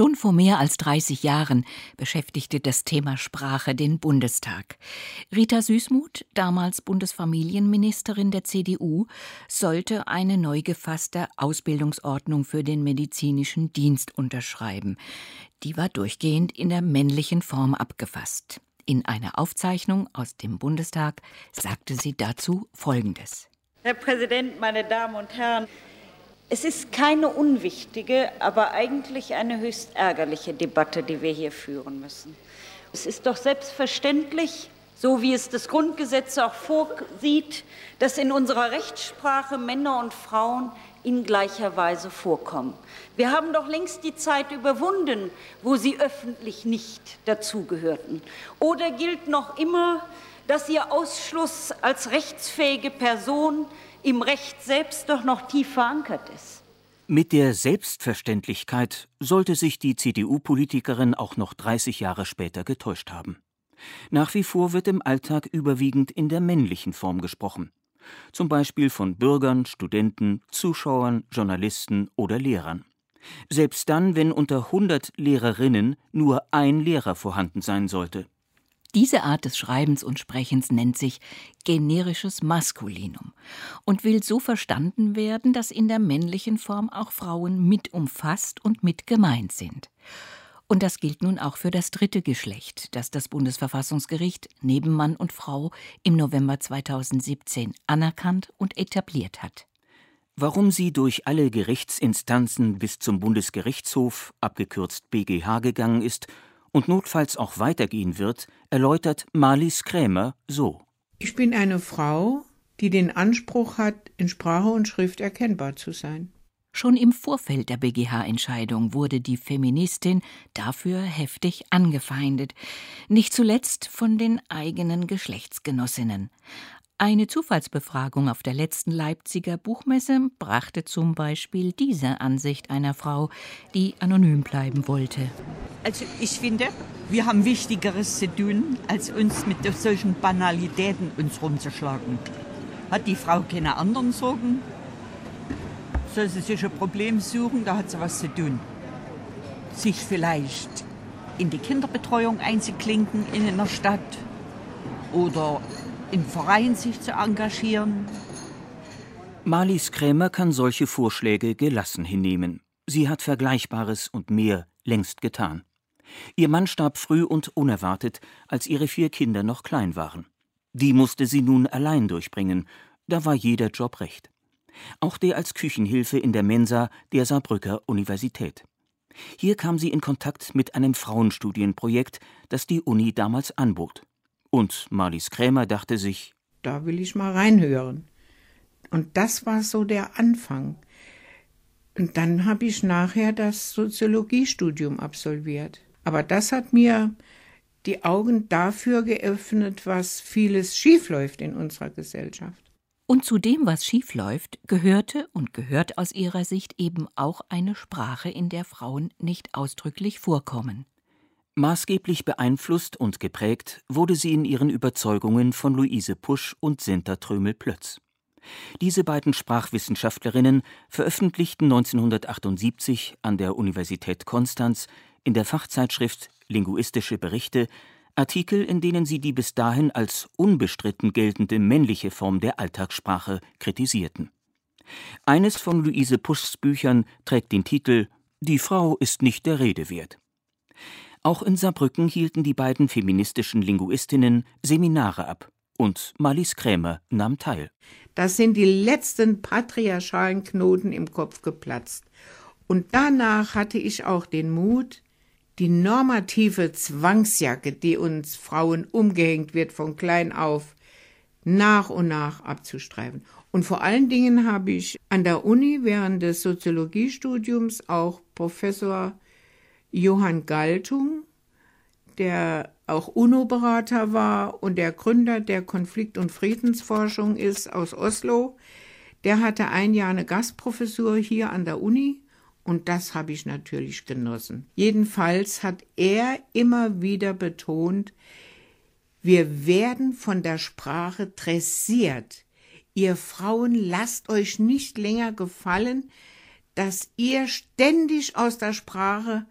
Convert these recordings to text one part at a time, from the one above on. Schon vor mehr als 30 Jahren beschäftigte das Thema Sprache den Bundestag. Rita Süßmuth, damals Bundesfamilienministerin der CDU, sollte eine neu gefasste Ausbildungsordnung für den medizinischen Dienst unterschreiben. Die war durchgehend in der männlichen Form abgefasst. In einer Aufzeichnung aus dem Bundestag sagte sie dazu Folgendes. Herr Präsident, meine Damen und Herren, es ist keine unwichtige, aber eigentlich eine höchst ärgerliche Debatte, die wir hier führen müssen. Es ist doch selbstverständlich, so wie es das Grundgesetz auch vorsieht, dass in unserer Rechtssprache Männer und Frauen in gleicher Weise vorkommen. Wir haben doch längst die Zeit überwunden, wo sie öffentlich nicht dazugehörten. Oder gilt noch immer, dass ihr Ausschluss als rechtsfähige Person im Recht selbst doch noch tief verankert ist. Mit der Selbstverständlichkeit sollte sich die CDU-Politikerin auch noch 30 Jahre später getäuscht haben. Nach wie vor wird im Alltag überwiegend in der männlichen Form gesprochen. Zum Beispiel von Bürgern, Studenten, Zuschauern, Journalisten oder Lehrern. Selbst dann, wenn unter 100 Lehrerinnen nur ein Lehrer vorhanden sein sollte. Diese Art des Schreibens und Sprechens nennt sich generisches Maskulinum und will so verstanden werden, dass in der männlichen Form auch Frauen mit umfasst und mit gemeint sind. Und das gilt nun auch für das dritte Geschlecht, das das Bundesverfassungsgericht neben Mann und Frau im November 2017 anerkannt und etabliert hat. Warum sie durch alle Gerichtsinstanzen bis zum Bundesgerichtshof, abgekürzt BGH, gegangen ist, und notfalls auch weitergehen wird, erläutert Marlies Krämer so. Ich bin eine Frau, die den Anspruch hat, in Sprache und Schrift erkennbar zu sein. Schon im Vorfeld der BGH-Entscheidung wurde die Feministin dafür heftig angefeindet. Nicht zuletzt von den eigenen Geschlechtsgenossinnen. Eine Zufallsbefragung auf der letzten Leipziger Buchmesse brachte zum Beispiel diese Ansicht einer Frau, die anonym bleiben wollte. Also ich finde, wir haben Wichtigeres zu tun, als uns mit solchen Banalitäten uns rumzuschlagen. Hat die Frau keine anderen Sorgen? Soll sie sich ein Problem suchen, da hat sie was zu tun. Sich vielleicht in die Kinderbetreuung einzuklinken in einer Stadt oder im Verein sich zu engagieren. Marlies Krämer kann solche Vorschläge gelassen hinnehmen. Sie hat Vergleichbares und mehr längst getan. Ihr Mann starb früh und unerwartet, als ihre 4 Kinder noch klein waren. Die musste sie nun allein durchbringen. Da war jeder Job recht. Auch der als Küchenhilfe in der Mensa der Saarbrücker Universität. Hier kam sie in Kontakt mit einem Frauenstudienprojekt, das die Uni damals anbot. Und Marlies Krämer dachte sich, da will ich mal reinhören. Und das war so der Anfang. Und dann habe ich nachher das Soziologiestudium absolviert. Aber das hat mir die Augen dafür geöffnet, was vieles schiefläuft in unserer Gesellschaft. Und zu dem, was schiefläuft, gehörte und gehört aus ihrer Sicht eben auch eine Sprache, in der Frauen nicht ausdrücklich vorkommen. Maßgeblich beeinflusst und geprägt wurde sie in ihren Überzeugungen von Luise Pusch und Senta Trömel-Plötz. Diese beiden Sprachwissenschaftlerinnen veröffentlichten 1978 an der Universität Konstanz in der Fachzeitschrift Linguistische Berichte Artikel, in denen sie die bis dahin als unbestritten geltende männliche Form der Alltagssprache kritisierten. Eines von Luise Puschs Büchern trägt den Titel »Die Frau ist nicht der Rede wert«. Auch in Saarbrücken hielten die beiden feministischen Linguistinnen Seminare ab und Marlies Krämer nahm teil. Da sind die letzten patriarchalen Knoten im Kopf geplatzt. Und danach hatte ich auch den Mut, die normative Zwangsjacke, die uns Frauen umgehängt wird von klein auf, nach und nach abzustreifen. Und vor allen Dingen habe ich an der Uni während des Soziologiestudiums auch Professor Johann Galtung, der auch UNO-Berater war und der Gründer der Konflikt- und Friedensforschung ist aus Oslo, der hatte ein Jahr eine Gastprofessur hier an der Uni und das habe ich natürlich genossen. Jedenfalls hat er immer wieder betont, wir werden von der Sprache dressiert. Ihr Frauen, lasst euch nicht länger gefallen, dass ihr ständig aus der Sprache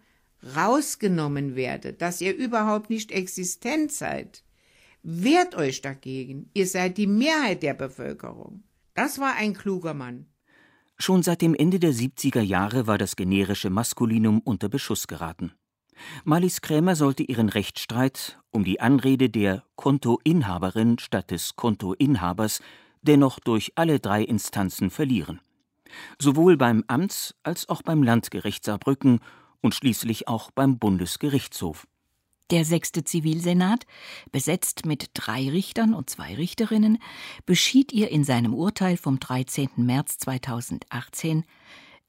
rausgenommen werdet, dass ihr überhaupt nicht existent seid. Wehrt euch dagegen, ihr seid die Mehrheit der Bevölkerung. Das war ein kluger Mann. Schon seit dem Ende der 70er Jahre war das generische Maskulinum unter Beschuss geraten. Marlies Krämer sollte ihren Rechtsstreit um die Anrede der Kontoinhaberin statt des Kontoinhabers dennoch durch alle drei Instanzen verlieren. Sowohl beim Amts- als auch beim Landgericht Saarbrücken und schließlich auch beim Bundesgerichtshof. Der 6. Zivilsenat, besetzt mit 3 Richtern und 2 Richterinnen, beschied ihr in seinem Urteil vom 13. März 2018,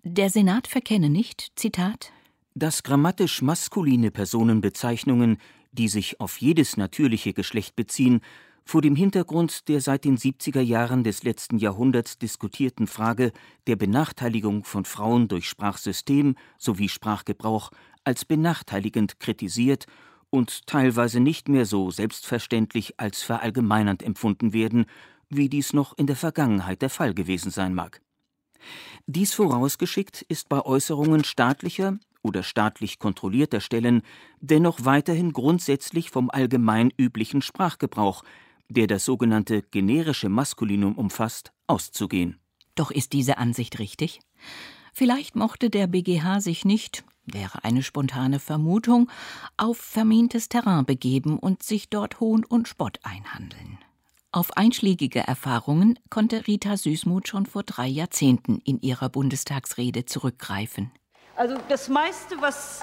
der Senat verkenne nicht, Zitat, dass grammatisch maskuline Personenbezeichnungen, die sich auf jedes natürliche Geschlecht beziehen, vor dem Hintergrund der seit den 70er Jahren des letzten Jahrhunderts diskutierten Frage der Benachteiligung von Frauen durch Sprachsystem sowie Sprachgebrauch als benachteiligend kritisiert und teilweise nicht mehr so selbstverständlich als verallgemeinernd empfunden werden, wie dies noch in der Vergangenheit der Fall gewesen sein mag. Dies vorausgeschickt ist bei Äußerungen staatlicher oder staatlich kontrollierter Stellen dennoch weiterhin grundsätzlich vom allgemein üblichen Sprachgebrauch, der das sogenannte generische Maskulinum umfasst, auszugehen. Doch ist diese Ansicht richtig? Vielleicht mochte der BGH sich nicht, wäre eine spontane Vermutung, auf vermintes Terrain begeben und sich dort Hohn und Spott einhandeln. Auf einschlägige Erfahrungen konnte Rita Süßmuth schon vor 3 Jahrzehnten in ihrer Bundestagsrede zurückgreifen. Also das meiste, was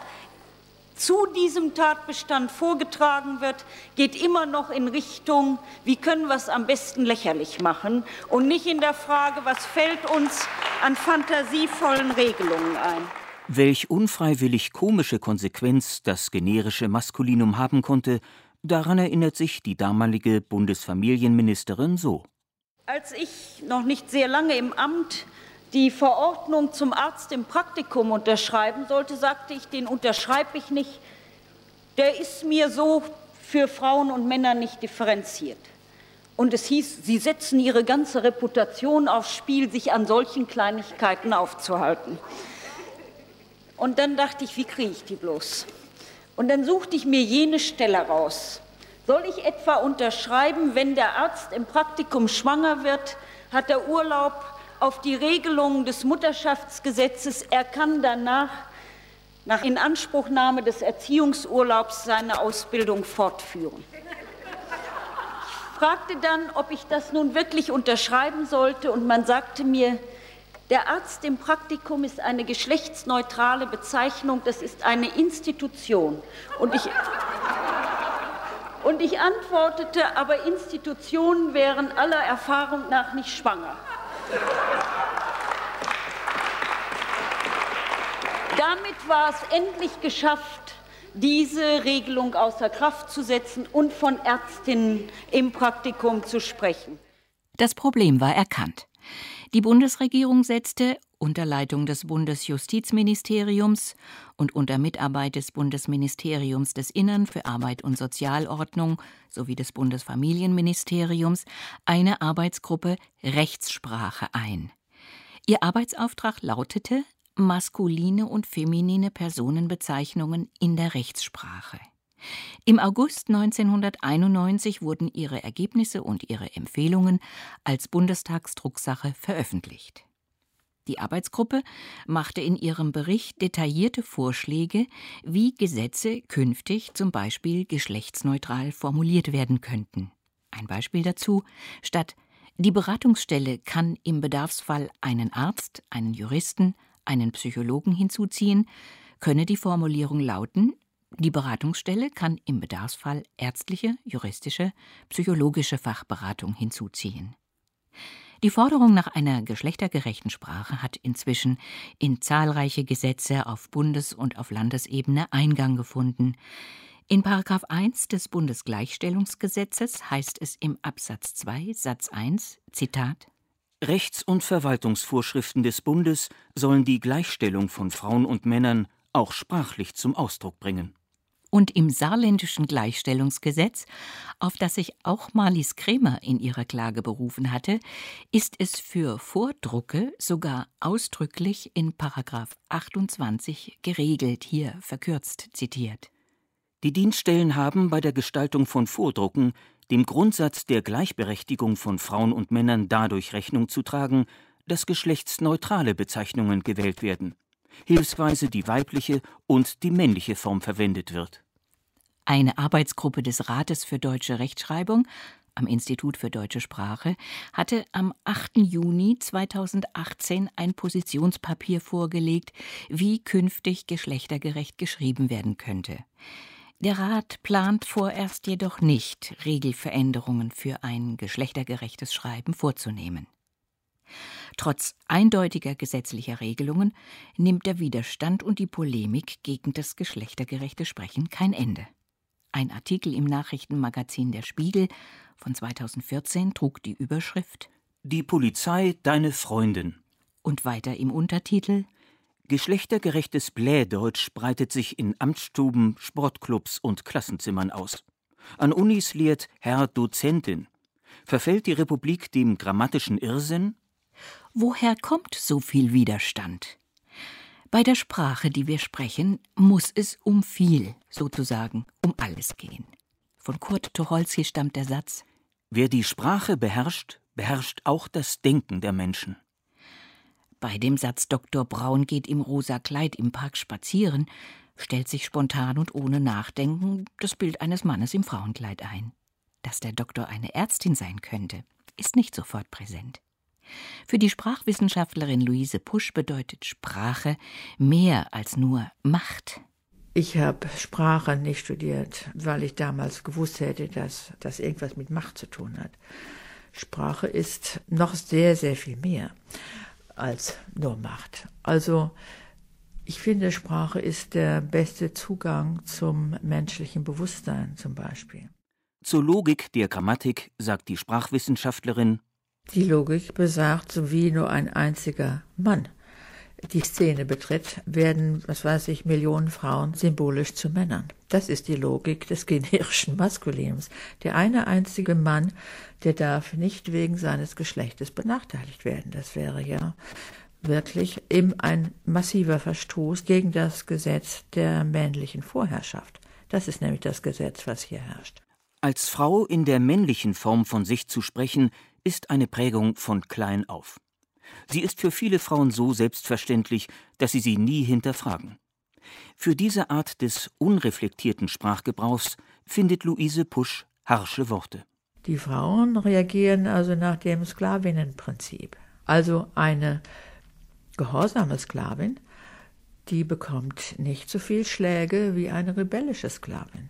zu diesem Tatbestand vorgetragen wird, geht immer noch in Richtung, wie können wir es am besten lächerlich machen und nicht in der Frage, was fällt uns an fantasievollen Regelungen ein. Welch unfreiwillig komische Konsequenz das generische Maskulinum haben konnte, daran erinnert sich die damalige Bundesfamilienministerin so. Als ich noch nicht sehr lange im Amt die Verordnung zum Arzt im Praktikum unterschreiben sollte, sagte ich, den unterschreibe ich nicht. Der ist mir so für Frauen und Männer nicht differenziert. Und es hieß, Sie setzen Ihre ganze Reputation aufs Spiel, sich an solchen Kleinigkeiten aufzuhalten. Und dann dachte ich, wie kriege ich die bloß? Und dann suchte ich mir jene Stelle raus. Soll ich etwa unterschreiben, wenn der Arzt im Praktikum schwanger wird, hat er Urlaub auf die Regelungen des Mutterschaftsgesetzes, er kann danach nach Inanspruchnahme des Erziehungsurlaubs seine Ausbildung fortführen. Ich fragte dann, ob ich das nun wirklich unterschreiben sollte, und man sagte mir, der Arzt im Praktikum ist eine geschlechtsneutrale Bezeichnung, das ist eine Institution. Und ich antwortete, aber Institutionen wären aller Erfahrung nach nicht schwanger. Damit war es endlich geschafft, diese Regelung außer Kraft zu setzen und von Ärztinnen im Praktikum zu sprechen. Das Problem war erkannt. Die Bundesregierung setzte, unter Leitung des Bundesjustizministeriums und unter Mitarbeit des Bundesministeriums des Innern für Arbeit und Sozialordnung sowie des Bundesfamilienministeriums, eine Arbeitsgruppe Rechtssprache ein. Ihr Arbeitsauftrag lautete maskuline und feminine Personenbezeichnungen in der Rechtssprache. Im August 1991 wurden ihre Ergebnisse und ihre Empfehlungen als Bundestagsdrucksache veröffentlicht. Die Arbeitsgruppe machte in ihrem Bericht detaillierte Vorschläge, wie Gesetze künftig zum Beispiel geschlechtsneutral formuliert werden könnten. Ein Beispiel dazu: statt die Beratungsstelle kann im Bedarfsfall einen Arzt, einen Juristen, einen Psychologen hinzuziehen, könne die Formulierung lauten: Die Beratungsstelle kann im Bedarfsfall ärztliche, juristische, psychologische Fachberatung hinzuziehen. Die Forderung nach einer geschlechtergerechten Sprache hat inzwischen in zahlreiche Gesetze auf Bundes- und auf Landesebene Eingang gefunden. In § 1 des Bundesgleichstellungsgesetzes heißt es im Absatz 2 Satz 1, Zitat: Rechts- und Verwaltungsvorschriften des Bundes sollen die Gleichstellung von Frauen und Männern auch sprachlich zum Ausdruck bringen. und im saarländischen Gleichstellungsgesetz, auf das sich auch Marlies Krämer in ihrer Klage berufen hatte, ist es für Vordrucke sogar ausdrücklich in § 28 geregelt, hier verkürzt zitiert. Die Dienststellen haben bei der Gestaltung von Vordrucken dem Grundsatz der Gleichberechtigung von Frauen und Männern dadurch Rechnung zu tragen, dass geschlechtsneutrale Bezeichnungen gewählt werden, hilfsweise die weibliche und die männliche Form verwendet wird. Eine Arbeitsgruppe des Rates für deutsche Rechtschreibung am Institut für deutsche Sprache hatte am 8. Juni 2018 ein Positionspapier vorgelegt, wie künftig geschlechtergerecht geschrieben werden könnte. Der Rat plant vorerst jedoch nicht, Regelveränderungen für ein geschlechtergerechtes Schreiben vorzunehmen. Trotz eindeutiger gesetzlicher Regelungen nimmt der Widerstand und die Polemik gegen das geschlechtergerechte Sprechen kein Ende. Ein Artikel im Nachrichtenmagazin Der Spiegel von 2014 trug die Überschrift »Die Polizei, deine Freundin« und weiter im Untertitel »Geschlechtergerechtes Blähdeutsch breitet sich in Amtsstuben, Sportclubs und Klassenzimmern aus. An Unis lehrt Herr Dozentin. Verfällt die Republik dem grammatischen Irrsinn?« Woher kommt so viel Widerstand? Bei der Sprache, die wir sprechen, muss es um viel, sozusagen um alles gehen. Von Kurt Tucholsky stammt der Satz: »Wer die Sprache beherrscht, beherrscht auch das Denken der Menschen.« Bei dem Satz »Dr. Braun geht im rosa Kleid im Park spazieren« stellt sich spontan und ohne Nachdenken das Bild eines Mannes im Frauenkleid ein. Dass der Doktor eine Ärztin sein könnte, ist nicht sofort präsent. Für die Sprachwissenschaftlerin Luise Pusch bedeutet Sprache mehr als nur Macht. Ich habe Sprache nicht studiert, weil ich damals gewusst hätte, dass das irgendwas mit Macht zu tun hat. Sprache ist noch sehr, sehr viel mehr als nur Macht. Also ich finde, Sprache ist der beste Zugang zum menschlichen Bewusstsein zum Beispiel. Zur Logik der Grammatik sagt die Sprachwissenschaftlerin: Die Logik besagt, so wie nur ein einziger Mann die Szene betritt, werden, Millionen Frauen symbolisch zu Männern. Das ist die Logik des generischen Maskulins. Der eine einzige Mann, der darf nicht wegen seines Geschlechtes benachteiligt werden. Das wäre ja wirklich eben ein massiver Verstoß gegen das Gesetz der männlichen Vorherrschaft. Das ist nämlich das Gesetz, was hier herrscht. Als Frau in der männlichen Form von sich zu sprechen, ist eine Prägung von klein auf. Sie ist für viele Frauen so selbstverständlich, dass sie sie nie hinterfragen. Für diese Art des unreflektierten Sprachgebrauchs findet Luise Pusch harsche Worte. Die Frauen reagieren also nach dem Sklavinnenprinzip. Also eine gehorsame Sklavin, die bekommt nicht so viel Schläge wie eine rebellische Sklavin.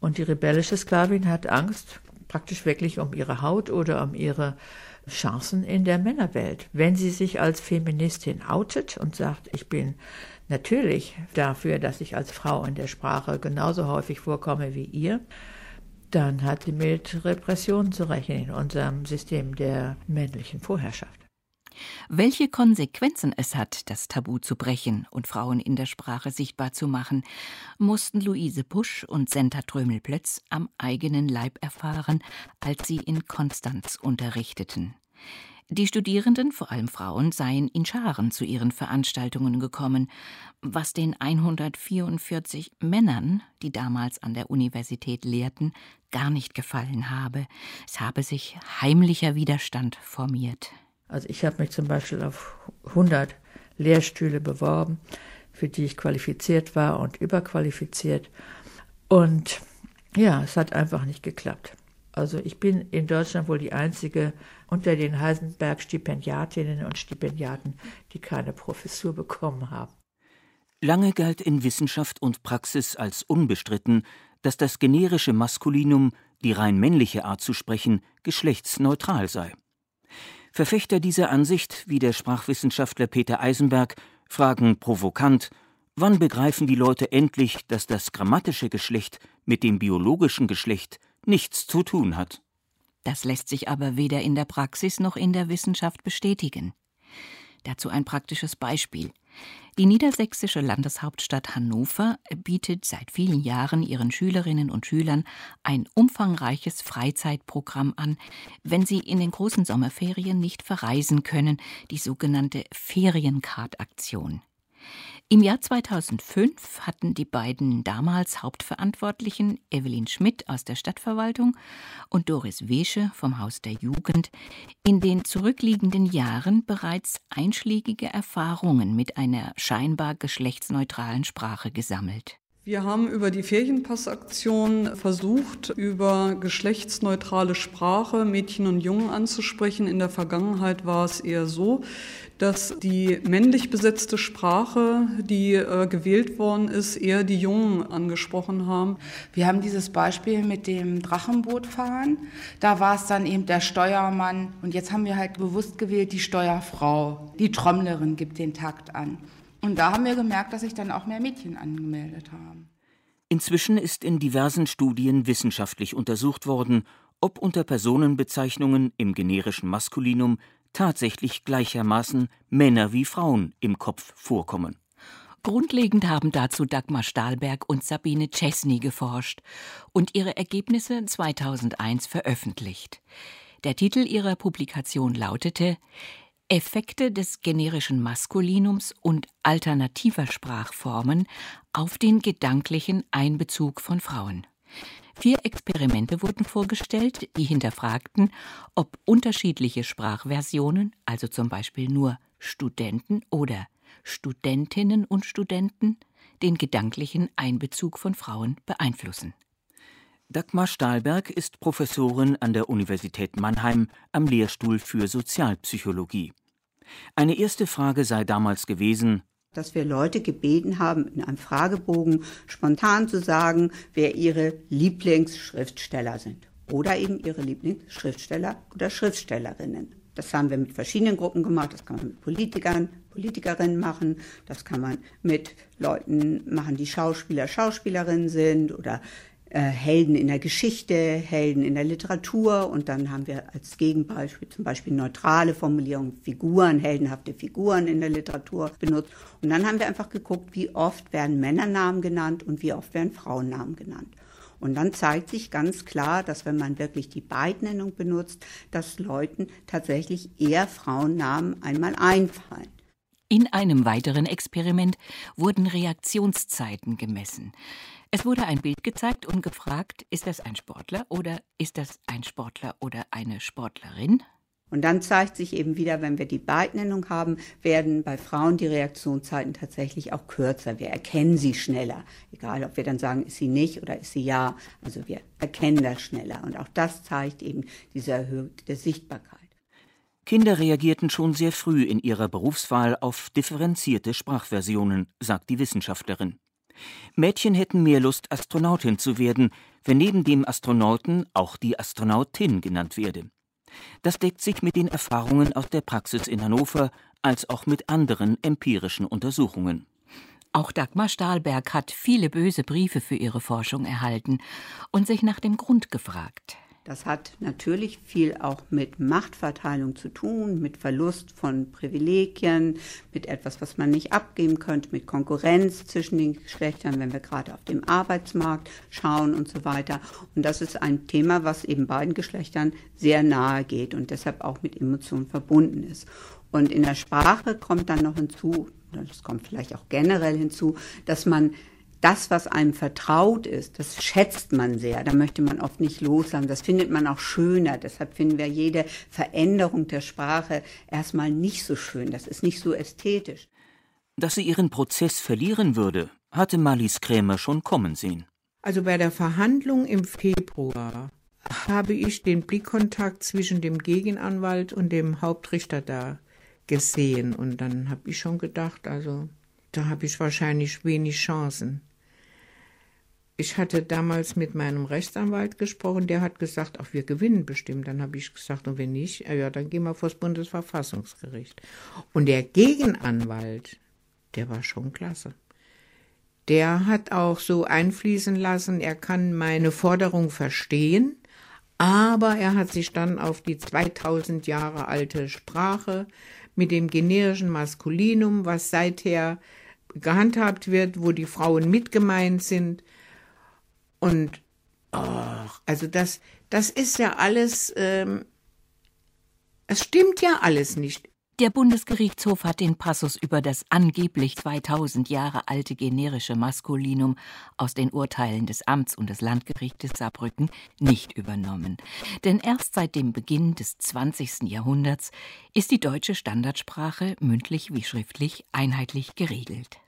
Und die rebellische Sklavin hat Angst, praktisch wirklich um ihre Haut oder um ihre Chancen in der Männerwelt. Wenn sie sich als Feministin outet und sagt, ich bin natürlich dafür, dass ich als Frau in der Sprache genauso häufig vorkomme wie ihr, dann hat sie mit Repressionen zu rechnen in unserem System der männlichen Vorherrschaft. Welche Konsequenzen es hat, das Tabu zu brechen und Frauen in der Sprache sichtbar zu machen, mussten Luise Pusch und Senta Trömel-Plötz am eigenen Leib erfahren, als sie in Konstanz unterrichteten. Die Studierenden, vor allem Frauen, seien in Scharen zu ihren Veranstaltungen gekommen, was den 144 Männern, die damals an der Universität lehrten, gar nicht gefallen habe. Es habe sich heimlicher Widerstand formiert. Also ich habe mich zum Beispiel auf 100 Lehrstühle beworben, für die ich qualifiziert war und überqualifiziert. Und ja, es hat einfach nicht geklappt. Also ich bin in Deutschland wohl die einzige unter den Heisenberg-Stipendiatinnen und Stipendiaten, die keine Professur bekommen haben. Lange galt in Wissenschaft und Praxis als unbestritten, dass das generische Maskulinum, die rein männliche Art zu sprechen, geschlechtsneutral sei. Verfechter dieser Ansicht, wie der Sprachwissenschaftler Peter Eisenberg, fragen provokant: Wann begreifen die Leute endlich, dass das grammatische Geschlecht mit dem biologischen Geschlecht nichts zu tun hat? Das lässt sich aber weder in der Praxis noch in der Wissenschaft bestätigen. Dazu ein praktisches Beispiel. Die niedersächsische Landeshauptstadt Hannover bietet seit vielen Jahren ihren Schülerinnen und Schülern ein umfangreiches Freizeitprogramm an, wenn sie in den großen Sommerferien nicht verreisen können, die sogenannte Feriencard-Aktion. Im Jahr 2005 hatten die beiden damals Hauptverantwortlichen Evelyn Schmidt aus der Stadtverwaltung und Doris Wesche vom Haus der Jugend in den zurückliegenden Jahren bereits einschlägige Erfahrungen mit einer scheinbar geschlechtsneutralen Sprache gesammelt. Wir haben über die Ferienpassaktion versucht, über geschlechtsneutrale Sprache Mädchen und Jungen anzusprechen. In der Vergangenheit war es eher so, dass die männlich besetzte Sprache, die gewählt worden ist, eher die Jungen angesprochen haben. Wir haben dieses Beispiel mit dem Drachenbootfahren. Da war es dann eben der Steuermann. Und jetzt haben wir halt bewusst gewählt die Steuerfrau. Die Trommlerin gibt den Takt an. Und da haben wir gemerkt, dass sich dann auch mehr Mädchen angemeldet haben. Inzwischen ist in diversen Studien wissenschaftlich untersucht worden, ob unter Personenbezeichnungen im generischen Maskulinum tatsächlich gleichermaßen Männer wie Frauen im Kopf vorkommen. Grundlegend haben dazu Dagmar Stahlberg und Sabine Czesny geforscht und ihre Ergebnisse 2001 veröffentlicht. Der Titel ihrer Publikation lautete Effekte des generischen Maskulinums und alternativer Sprachformen auf den gedanklichen Einbezug von Frauen. 4 Experimente wurden vorgestellt, die hinterfragten, ob unterschiedliche Sprachversionen, also zum Beispiel nur Studenten oder Studentinnen und Studenten, den gedanklichen Einbezug von Frauen beeinflussen. Dagmar Stahlberg ist Professorin an der Universität Mannheim am Lehrstuhl für Sozialpsychologie. Eine erste Frage sei damals gewesen, dass wir Leute gebeten haben, in einem Fragebogen spontan zu sagen, wer ihre Lieblingsschriftsteller sind oder eben ihre Lieblingsschriftsteller oder Schriftstellerinnen. Das haben wir mit verschiedenen Gruppen gemacht, das kann man mit Politikern, Politikerinnen machen, das kann man mit Leuten machen, die Schauspieler, Schauspielerinnen sind oder Helden in der Geschichte, Helden in der Literatur, und dann haben wir als Gegenbeispiel zum Beispiel neutrale Formulierungen, Figuren, heldenhafte Figuren in der Literatur benutzt. Und dann haben wir einfach geguckt, wie oft werden Männernamen genannt und wie oft werden Frauennamen genannt. Und dann zeigt sich ganz klar, dass wenn man wirklich die Beidnennung benutzt, dass Leuten tatsächlich eher Frauennamen einmal einfallen. In einem weiteren Experiment wurden Reaktionszeiten gemessen. Es wurde ein Bild gezeigt und gefragt, ist das ein Sportler oder eine Sportlerin? Und dann zeigt sich eben wieder, wenn wir die Beidnennung haben, werden bei Frauen die Reaktionszeiten tatsächlich auch kürzer. Wir erkennen sie schneller, egal ob wir dann sagen, ist sie nicht oder ist sie ja. Also wir erkennen das schneller und auch das zeigt eben diese erhöhte Sichtbarkeit. Kinder reagierten schon sehr früh in ihrer Berufswahl auf differenzierte Sprachversionen, sagt die Wissenschaftlerin. Mädchen hätten mehr Lust, Astronautin zu werden, wenn neben dem Astronauten auch die Astronautin genannt werde. Das deckt sich mit den Erfahrungen aus der Praxis in Hannover als auch mit anderen empirischen Untersuchungen. Auch Dagmar Stahlberg hat viele böse Briefe für ihre Forschung erhalten und sich nach dem Grund gefragt. Das hat natürlich viel auch mit Machtverteilung zu tun, mit Verlust von Privilegien, mit etwas, was man nicht abgeben könnte, mit Konkurrenz zwischen den Geschlechtern, wenn wir gerade auf dem Arbeitsmarkt schauen und so weiter. Und das ist ein Thema, was eben beiden Geschlechtern sehr nahe geht und deshalb auch mit Emotionen verbunden ist. Und in der Sprache kommt dann noch hinzu, oder das kommt vielleicht auch generell hinzu, dass man das, was einem vertraut ist, das schätzt man sehr, da möchte man oft nicht loslassen, das findet man auch schöner. Deshalb finden wir jede Veränderung der Sprache erstmal nicht so schön, das ist nicht so ästhetisch. Dass sie ihren Prozess verlieren würde, hatte Marlies Krämer schon kommen sehen. Also bei der Verhandlung im Februar habe ich den Blickkontakt zwischen dem Gegenanwalt und dem Hauptrichter da gesehen. Und dann habe ich schon gedacht, also da habe ich wahrscheinlich wenig Chancen. Ich hatte damals mit meinem Rechtsanwalt gesprochen, der hat gesagt, ach, wir gewinnen bestimmt. Dann habe ich gesagt, und wenn nicht, ja, dann gehen wir vor das Bundesverfassungsgericht. Und der Gegenanwalt, der war schon klasse. Der hat auch so einfließen lassen, er kann meine Forderung verstehen, aber er hat sich dann auf die 2000 Jahre alte Sprache mit dem generischen Maskulinum, was seither gehandhabt wird, wo die Frauen mit gemeint sind. Und also das ist ja alles, es stimmt ja alles nicht. Der Bundesgerichtshof hat den Passus über das angeblich 2000 Jahre alte generische Maskulinum aus den Urteilen des Amts- und des Landgerichtes Saarbrücken nicht übernommen. Denn erst seit dem Beginn des 20. Jahrhunderts ist die deutsche Standardsprache mündlich wie schriftlich einheitlich geregelt.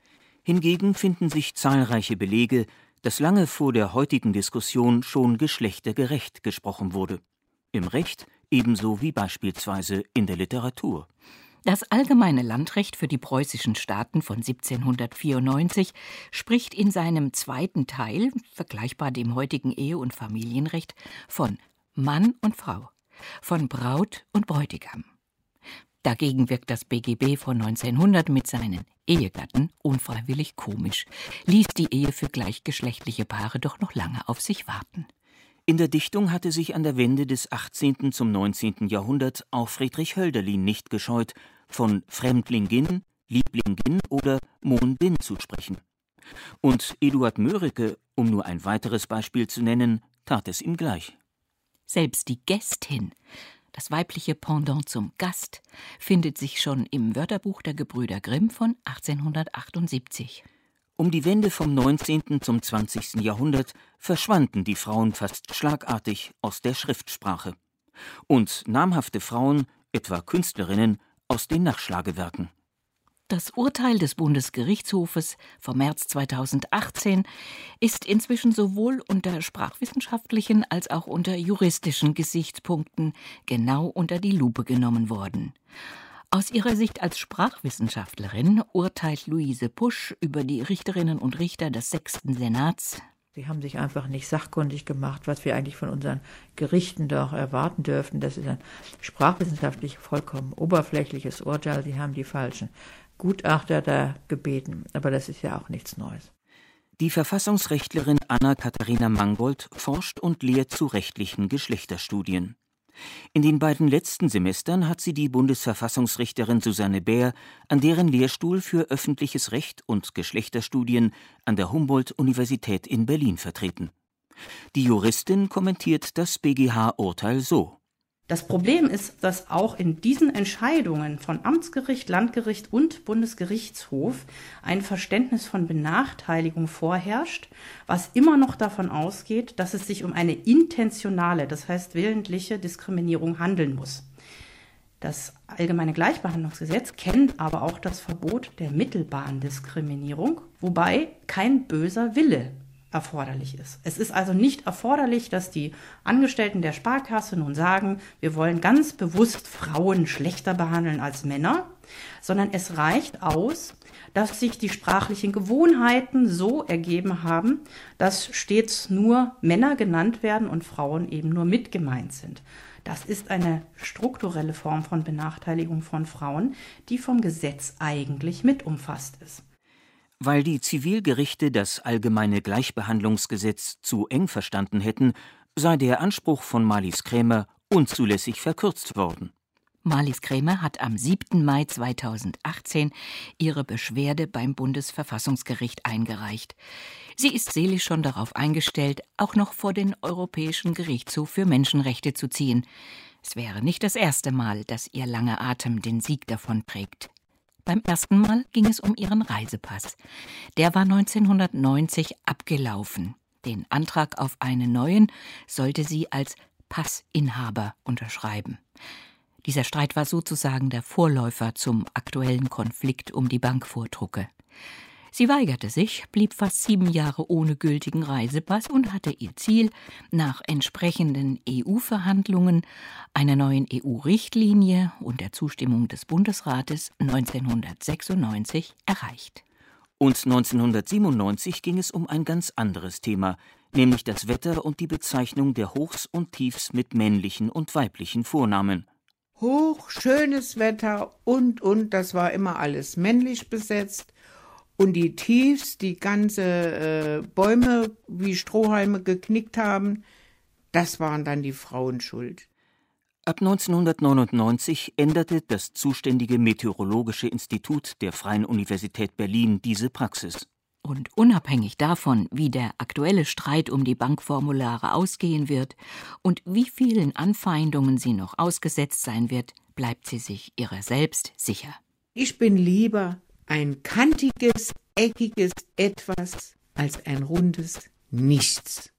Hingegen finden sich zahlreiche Belege, dass lange vor der heutigen Diskussion schon geschlechtergerecht gesprochen wurde. Im Recht ebenso wie beispielsweise in der Literatur. Das allgemeine Landrecht für die preußischen Staaten von 1794 spricht in seinem zweiten Teil, vergleichbar dem heutigen Ehe- und Familienrecht, von Mann und Frau, von Braut und Bräutigam. Dagegen wirkt das BGB von 1900 mit seinen Ehegatten unfreiwillig komisch, ließ die Ehe für gleichgeschlechtliche Paare doch noch lange auf sich warten. In der Dichtung hatte sich an der Wende des 18. zum 19. Jahrhundert auch Friedrich Hölderlin nicht gescheut, von Fremdlingin, Lieblingin oder Mondin zu sprechen. Und Eduard Mörike, um nur ein weiteres Beispiel zu nennen, tat es ihm gleich. Selbst die Gästin, das weibliche Pendant zum Gast, findet sich schon im Wörterbuch der Gebrüder Grimm von 1878. Um die Wende vom 19. zum 20. Jahrhundert verschwanden die Frauen fast schlagartig aus der Schriftsprache und namhafte Frauen, etwa Künstlerinnen, aus den Nachschlagewerken. Das Urteil des Bundesgerichtshofes vom März 2018 ist inzwischen sowohl unter sprachwissenschaftlichen als auch unter juristischen Gesichtspunkten genau unter die Lupe genommen worden. Aus ihrer Sicht als Sprachwissenschaftlerin urteilt Luise Pusch über die Richterinnen und Richter des 6. Senats. Sie haben sich einfach nicht sachkundig gemacht, was wir eigentlich von unseren Gerichten doch erwarten dürften. Das ist ein sprachwissenschaftlich vollkommen oberflächliches Urteil. Sie haben die falschen Gutachter da gebeten. Aber das ist ja auch nichts Neues. Die Verfassungsrechtlerin Anna Katharina Mangold forscht und lehrt zu rechtlichen Geschlechterstudien. In den beiden letzten Semestern hat sie die Bundesverfassungsrichterin Susanne Bär an deren Lehrstuhl für öffentliches Recht und Geschlechterstudien an der Humboldt-Universität in Berlin vertreten. Die Juristin kommentiert das BGH-Urteil so. Das Problem ist, dass auch in diesen Entscheidungen von Amtsgericht, Landgericht und Bundesgerichtshof ein Verständnis von Benachteiligung vorherrscht, was immer noch davon ausgeht, dass es sich um eine intentionale, das heißt willentliche Diskriminierung handeln muss. Das Allgemeine Gleichbehandlungsgesetz kennt aber auch das Verbot der mittelbaren Diskriminierung, wobei kein böser Wille erforderlich ist. Es ist also nicht erforderlich, dass die Angestellten der Sparkasse nun sagen, wir wollen ganz bewusst Frauen schlechter behandeln als Männer, sondern es reicht aus, dass sich die sprachlichen Gewohnheiten so ergeben haben, dass stets nur Männer genannt werden und Frauen eben nur mit gemeint sind. Das ist eine strukturelle Form von Benachteiligung von Frauen, die vom Gesetz eigentlich mit umfasst ist. Weil die Zivilgerichte das allgemeine Gleichbehandlungsgesetz zu eng verstanden hätten, sei der Anspruch von Marlies Krämer unzulässig verkürzt worden. Marlies Krämer hat am 7. Mai 2018 ihre Beschwerde beim Bundesverfassungsgericht eingereicht. Sie ist seelisch schon darauf eingestellt, auch noch vor den Europäischen Gerichtshof für Menschenrechte zu ziehen. Es wäre nicht das erste Mal, dass ihr langer Atem den Sieg davonträgt. Beim ersten Mal ging es um ihren Reisepass. Der war 1990 abgelaufen. Den Antrag auf einen neuen sollte sie als Passinhaber unterschreiben. Dieser Streit war sozusagen der Vorläufer zum aktuellen Konflikt um die Bankvordrucke. Sie weigerte sich, blieb fast 7 Jahre ohne gültigen Reisepass und hatte ihr Ziel, nach entsprechenden EU-Verhandlungen, einer neuen EU-Richtlinie und der Zustimmung des Bundesrates 1996 erreicht. Und 1997 ging es um ein ganz anderes Thema, nämlich das Wetter und die Bezeichnung der Hochs und Tiefs mit männlichen und weiblichen Vornamen. Hoch, schönes Wetter und, das war immer alles männlich besetzt. Und die Tiefs, die ganze Bäume wie Strohhalme geknickt haben, das waren dann die Frauen schuld. Ab 1999 änderte das zuständige Meteorologische Institut der Freien Universität Berlin diese Praxis. Und unabhängig davon, wie der aktuelle Streit um die Bankformulare ausgehen wird und wie vielen Anfeindungen sie noch ausgesetzt sein wird, bleibt sie sich ihrer selbst sicher. Ich bin lieber ein kantiges, eckiges Etwas als ein rundes Nichts.